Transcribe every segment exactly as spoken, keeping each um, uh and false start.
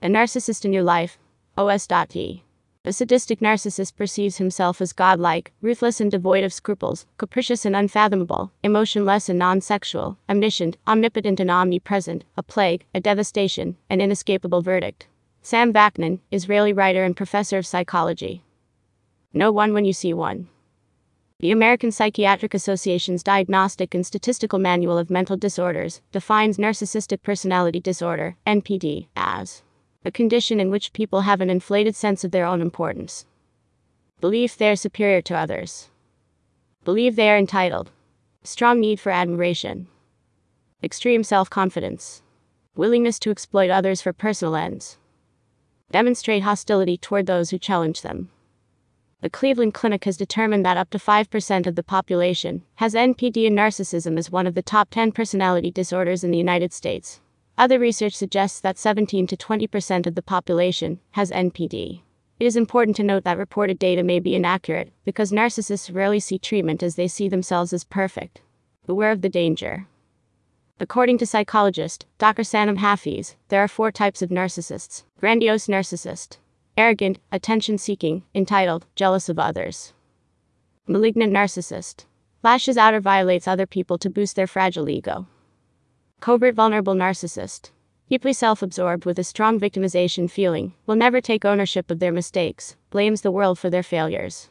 A narcissist in your life, O S T A sadistic narcissist perceives himself as godlike, ruthless and devoid of scruples, capricious and unfathomable, emotionless and non-sexual, omniscient, omnipotent and omnipresent, a plague, a devastation, an inescapable verdict. Sam Vaknin, Israeli writer and professor of psychology. Know one when you see one. The American Psychiatric Association's Diagnostic and Statistical Manual of Mental Disorders defines narcissistic personality disorder, N P D, as a condition in which people have an inflated sense of their own importance, belief they are superior to others, believe they are entitled, strong need for admiration, extreme self-confidence, willingness to exploit others for personal ends, demonstrate hostility toward those who challenge them. The Cleveland Clinic has determined that up to five percent of the population has N P D, and narcissism is one of the top ten personality disorders in the United States. Other research suggests that seventeen to twenty percent of the population has N P D. It is important to note that reported data may be inaccurate because narcissists rarely see treatment as they see themselves as perfect. Beware of the danger. According to psychologist Doctor Sanam Hafiz, there are four types of narcissists: grandiose narcissist, arrogant, attention-seeking, entitled, jealous of others; malignant narcissist, lashes out or violates other people to boost their fragile ego; covert vulnerable narcissist, deeply self-absorbed with a strong victimization feeling, will never take ownership of their mistakes, blames the world for their failures;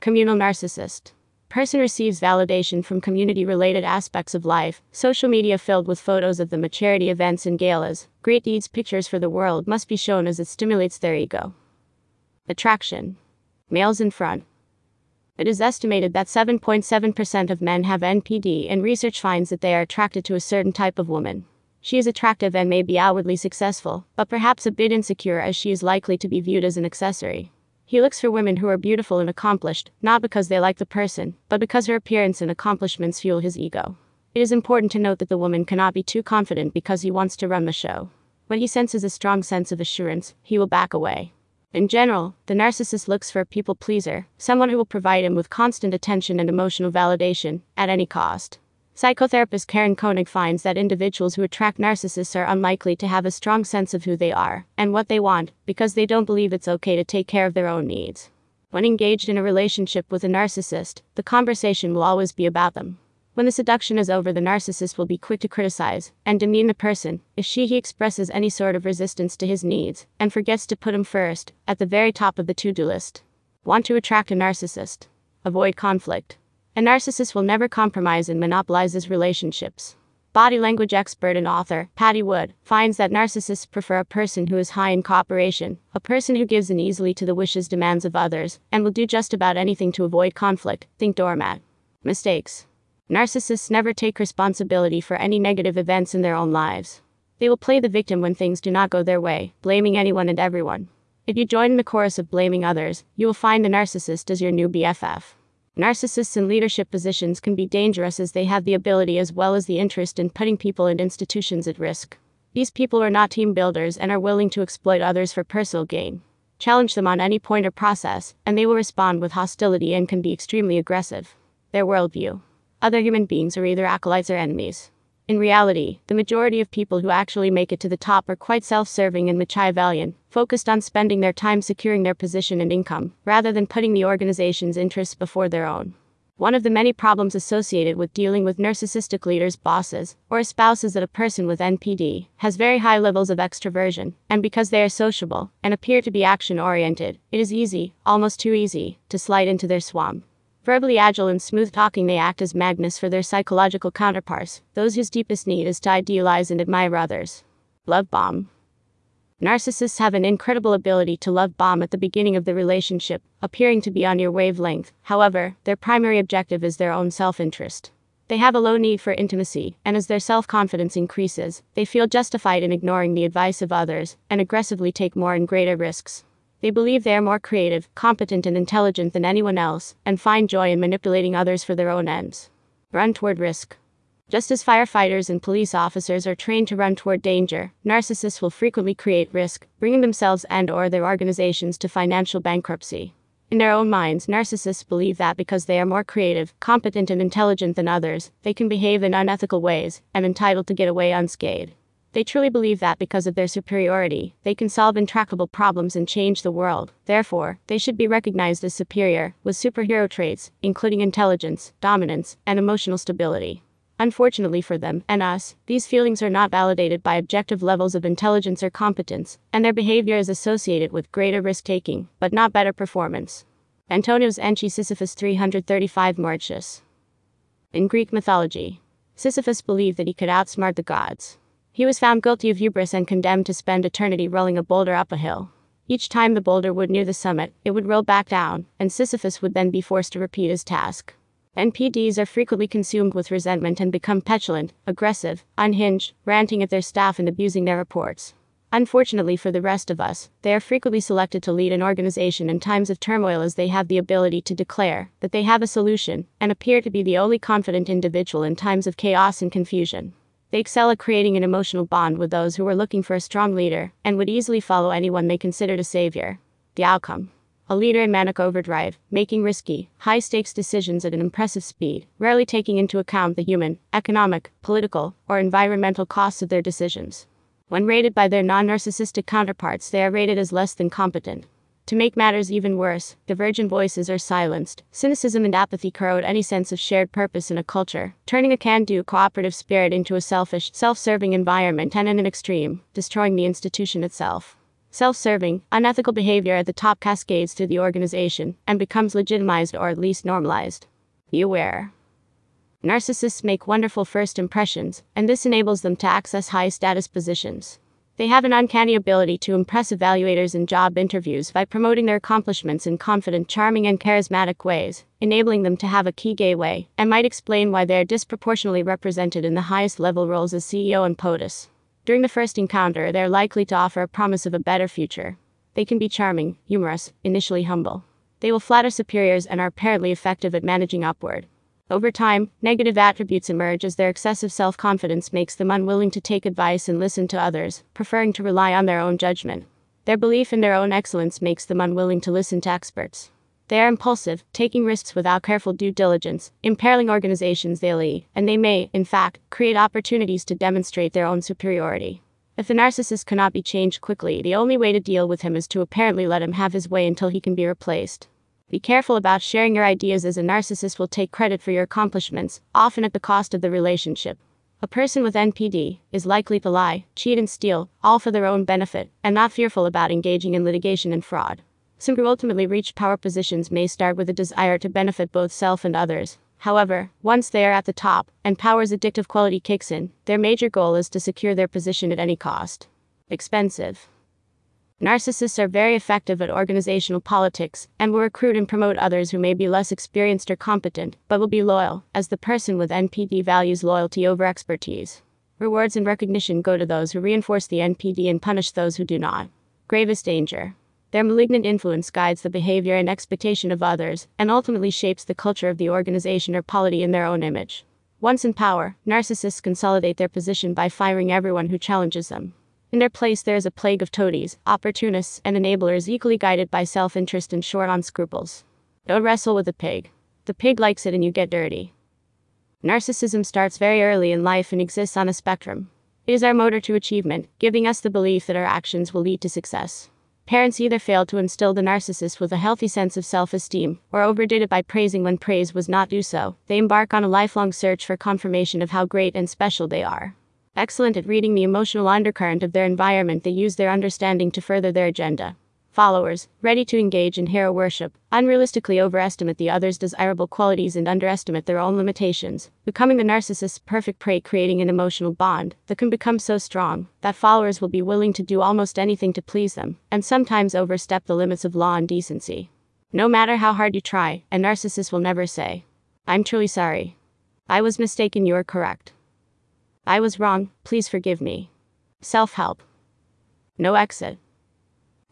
communal narcissist, person receives validation from community-related aspects of life, social media filled with photos of them at charity events and galas, great deeds pictures for the world must be shown as it stimulates their ego; attraction, males in front. It is estimated that seven point seven percent of men have N P D, and research finds that they are attracted to a certain type of woman. She is attractive and may be outwardly successful, but perhaps a bit insecure, as she is likely to be viewed as an accessory. He looks for women who are beautiful and accomplished, not because they like the person, but because her appearance and accomplishments fuel his ego. It is important to note that the woman cannot be too confident because he wants to run the show. When he senses a strong sense of assurance, he will back away. In general, the narcissist looks for a people pleaser, someone who will provide him with constant attention and emotional validation, at any cost. Psychotherapist Karen Koenig finds that individuals who attract narcissists are unlikely to have a strong sense of who they are and what they want because they don't believe it's okay to take care of their own needs. When engaged in a relationship with a narcissist, the conversation will always be about them. When the seduction is over, the narcissist will be quick to criticize and demean the person if she he expresses any sort of resistance to his needs and forgets to put him first, at the very top of the to-do list. Want to attract a narcissist? Avoid conflict. A narcissist will never compromise and monopolizes relationships. Body language expert and author Patty Wood finds that narcissists prefer a person who is high in cooperation, a person who gives in easily to the wishes demands of others, and will do just about anything to avoid conflict. Think doormat. Mistakes. Narcissists never take responsibility for any negative events in their own lives. They will play the victim when things do not go their way, blaming anyone and everyone. If you join in the chorus of blaming others, you will find the narcissist as your new B F F. Narcissists in leadership positions can be dangerous, as they have the ability as well as the interest in putting people and institutions at risk. These people are not team builders and are willing to exploit others for personal gain. Challenge them on any point or process, and they will respond with hostility and can be extremely aggressive. Their worldview. Other human beings are either acolytes or enemies. In reality, the majority of people who actually make it to the top are quite self-serving and Machiavellian, focused on spending their time securing their position and income, rather than putting the organization's interests before their own. One of the many problems associated with dealing with narcissistic leaders, bosses, or spouses is that a person with N P D has very high levels of extroversion, and because they are sociable and appear to be action-oriented, it is easy, almost too easy, to slide into their swamp. Verbally agile and smooth-talking, they act as magnets for their psychological counterparts, those whose deepest need is to idealize and admire others. Love bomb. Narcissists have an incredible ability to love bomb at the beginning of the relationship, appearing to be on your wavelength. However, their primary objective is their own self-interest. They have a low need for intimacy, and as their self-confidence increases, they feel justified in ignoring the advice of others and aggressively take more and greater risks. They believe they are more creative, competent and intelligent than anyone else, and find joy in manipulating others for their own ends. Run toward risk. Just as firefighters and police officers are trained to run toward danger, narcissists will frequently create risk, bringing themselves and or their organizations to financial bankruptcy. In their own minds, narcissists believe that because they are more creative, competent and intelligent than others, they can behave in unethical ways and entitled to get away unscathed. They truly believe that because of their superiority, they can solve intractable problems and change the world. Therefore, they should be recognized as superior, with superhero traits, including intelligence, dominance, and emotional stability. Unfortunately for them, and us, these feelings are not validated by objective levels of intelligence or competence, and their behavior is associated with greater risk-taking, but not better performance. Antonio's Enchi Sisyphus three hundred thirty-five Martius. In Greek mythology, Sisyphus believed that he could outsmart the gods. He was found guilty of hubris and condemned to spend eternity rolling a boulder up a hill. Each time the boulder would near the summit, it would roll back down, and Sisyphus would then be forced to repeat his task. N P Ds are frequently consumed with resentment and become petulant, aggressive, unhinged, ranting at their staff and abusing their reports. Unfortunately for the rest of us, they are frequently selected to lead an organization in times of turmoil as they have the ability to declare that they have a solution and appear to be the only confident individual in times of chaos and confusion. They excel at creating an emotional bond with those who are looking for a strong leader and would easily follow anyone they considered a savior. The outcome: a leader in manic overdrive, making risky, high-stakes decisions at an impressive speed, rarely taking into account the human, economic, political, or environmental costs of their decisions. When rated by their non-narcissistic counterparts, they are rated as less than competent. To make matters even worse, divergent voices are silenced, cynicism and apathy corrode any sense of shared purpose in a culture, turning a can-do cooperative spirit into a selfish, self-serving environment and, in an extreme, destroying the institution itself. Self-serving, unethical behavior at the top cascades through the organization and becomes legitimized or at least normalized. Beware. Narcissists make wonderful first impressions, and this enables them to access high-status positions. They have an uncanny ability to impress evaluators in job interviews by promoting their accomplishments in confident, charming, and charismatic ways, enabling them to have a key gateway, and might explain why they are disproportionately represented in the highest-level roles as C E O and POTUS. During the first encounter, they're likely to offer a promise of a better future. They can be charming, humorous, initially humble. They will flatter superiors and are apparently effective at managing upward. Over time, negative attributes emerge as their excessive self-confidence makes them unwilling to take advice and listen to others, preferring to rely on their own judgment. Their belief in their own excellence makes them unwilling to listen to experts. They are impulsive, taking risks without careful due diligence, impairing organizations they lead, and they may, in fact, create opportunities to demonstrate their own superiority. If the narcissist cannot be changed quickly, the only way to deal with him is to apparently let him have his way until he can be replaced. Be careful about sharing your ideas, as a narcissist will take credit for your accomplishments, often at the cost of the relationship. A person with N P D is likely to lie, cheat, and steal, all for their own benefit, and not fearful about engaging in litigation and fraud. Some who ultimately reach power positions may start with a desire to benefit both self and others. However, once they are at the top, and power's addictive quality kicks in, their major goal is to secure their position at any cost. Expensive. Narcissists are very effective at organizational politics, and will recruit and promote others who may be less experienced or competent, but will be loyal, as the person with N P D values loyalty over expertise. Rewards and recognition go to those who reinforce the N P D and punish those who do not. Gravest danger. Their malignant influence guides the behavior and expectation of others, and ultimately shapes the culture of the organization or polity in their own image. Once in power, narcissists consolidate their position by firing everyone who challenges them. In their place, there is a plague of toadies, opportunists, and enablers equally guided by self-interest and short on scruples. Don't wrestle with a pig. The pig likes it and you get dirty. Narcissism starts very early in life and exists on a spectrum. It is our motor to achievement, giving us the belief that our actions will lead to success. Parents either failed to instill the narcissist with a healthy sense of self-esteem, or overdid it by praising when praise was not due, so they embark on a lifelong search for confirmation of how great and special they are. Excellent at reading the emotional undercurrent of their environment, they use their understanding to further their agenda. Followers, ready to engage in hero worship, unrealistically overestimate the other's desirable qualities and underestimate their own limitations, becoming the narcissist's perfect prey, creating an emotional bond that can become so strong that followers will be willing to do almost anything to please them, and sometimes overstep the limits of law and decency. No matter how hard you try, a narcissist will never say, "I'm truly sorry. I was mistaken, you are correct. I was wrong, please forgive me." Self-help. No exit.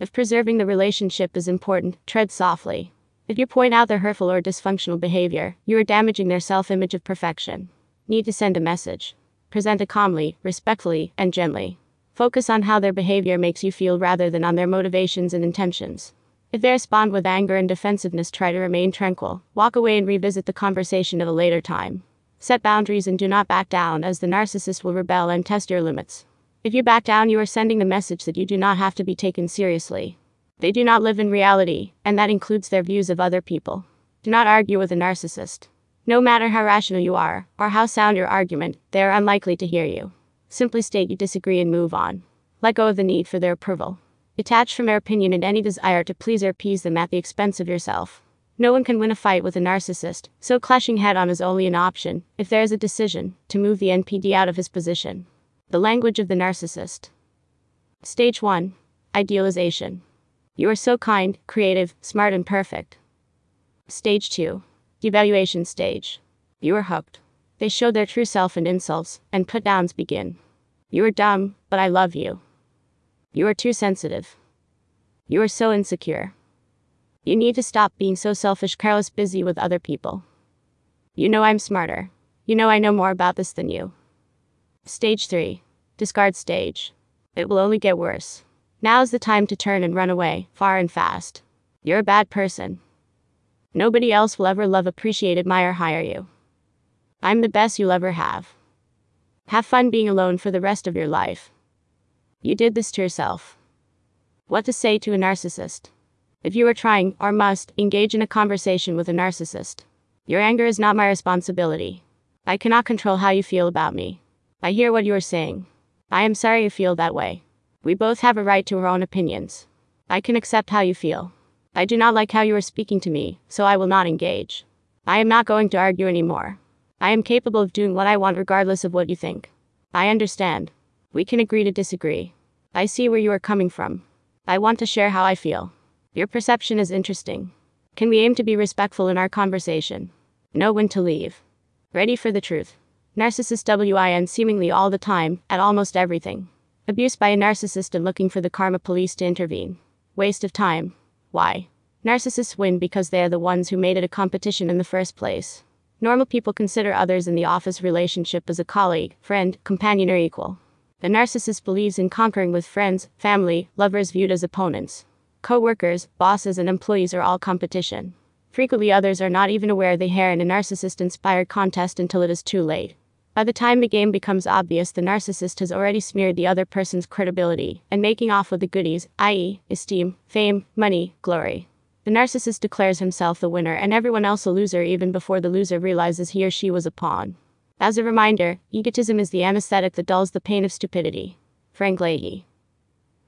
If preserving the relationship is important, tread softly. If you point out their hurtful or dysfunctional behavior, you are damaging their self-image of perfection. Need to send a message. Present it calmly, respectfully, and gently. Focus on how their behavior makes you feel rather than on their motivations and intentions. If they respond with anger and defensiveness, try to remain tranquil. Walk away and revisit the conversation at a later time. Set boundaries and do not back down, as the narcissist will rebel and test your limits. If you back down, you are sending the message that you do not have to be taken seriously. They do not live in reality, and that includes their views of other people. Do not argue with a narcissist. No matter how rational you are, or how sound your argument, they are unlikely to hear you. Simply state you disagree and move on. Let go of the need for their approval. Detach from their opinion and any desire to please or appease them at the expense of yourself. No one can win a fight with a narcissist, so clashing head-on is only an option, if there is a decision, to move the N P D out of his position. The language of the narcissist. Stage one. Idealization. You are so kind, creative, smart, and perfect. Stage two. Devaluation stage. You are hooked. They show their true self in insults, and put-downs begin. You are dumb, but I love you. You are too sensitive. You are so insecure. You need to stop being so selfish, careless, busy with other people. You know I'm smarter. You know I know more about this than you. Stage three. Discard stage. It will only get worse. Now's the time to turn and run away, far and fast. You're a bad person. Nobody else will ever love, appreciate, admire, hire you. I'm the best you'll ever have. Have fun being alone for the rest of your life. You did this to yourself. What to say to a narcissist. If you are trying, or must, engage in a conversation with a narcissist. Your anger is not my responsibility. I cannot control how you feel about me. I hear what you are saying. I am sorry you feel that way. We both have a right to our own opinions. I can accept how you feel. I do not like how you are speaking to me, so I will not engage. I am not going to argue anymore. I am capable of doing what I want regardless of what you think. I understand. We can agree to disagree. I see where you are coming from. I want to share how I feel. Your perception is interesting. Can we aim to be respectful in our conversation? Know when to leave. Ready for the truth. Narcissists win seemingly all the time, at almost everything. Abuse by a narcissist and looking for the karma police to intervene. Waste of time. Why? Narcissists win because they are the ones who made it a competition in the first place. Normal people consider others in the office relationship as a colleague, friend, companion, or equal. The narcissist believes in conquering with friends, family, lovers viewed as opponents. Co-workers, bosses, and employees are all competition. Frequently others are not even aware they are in a narcissist-inspired contest until it is too late. By the time the game becomes obvious, the narcissist has already smeared the other person's credibility and making off with the goodies, that is, esteem, fame, money, glory. The narcissist declares himself the winner and everyone else a loser even before the loser realizes he or she was a pawn. As a reminder, egotism is the anesthetic that dulls the pain of stupidity. Frank Leahy.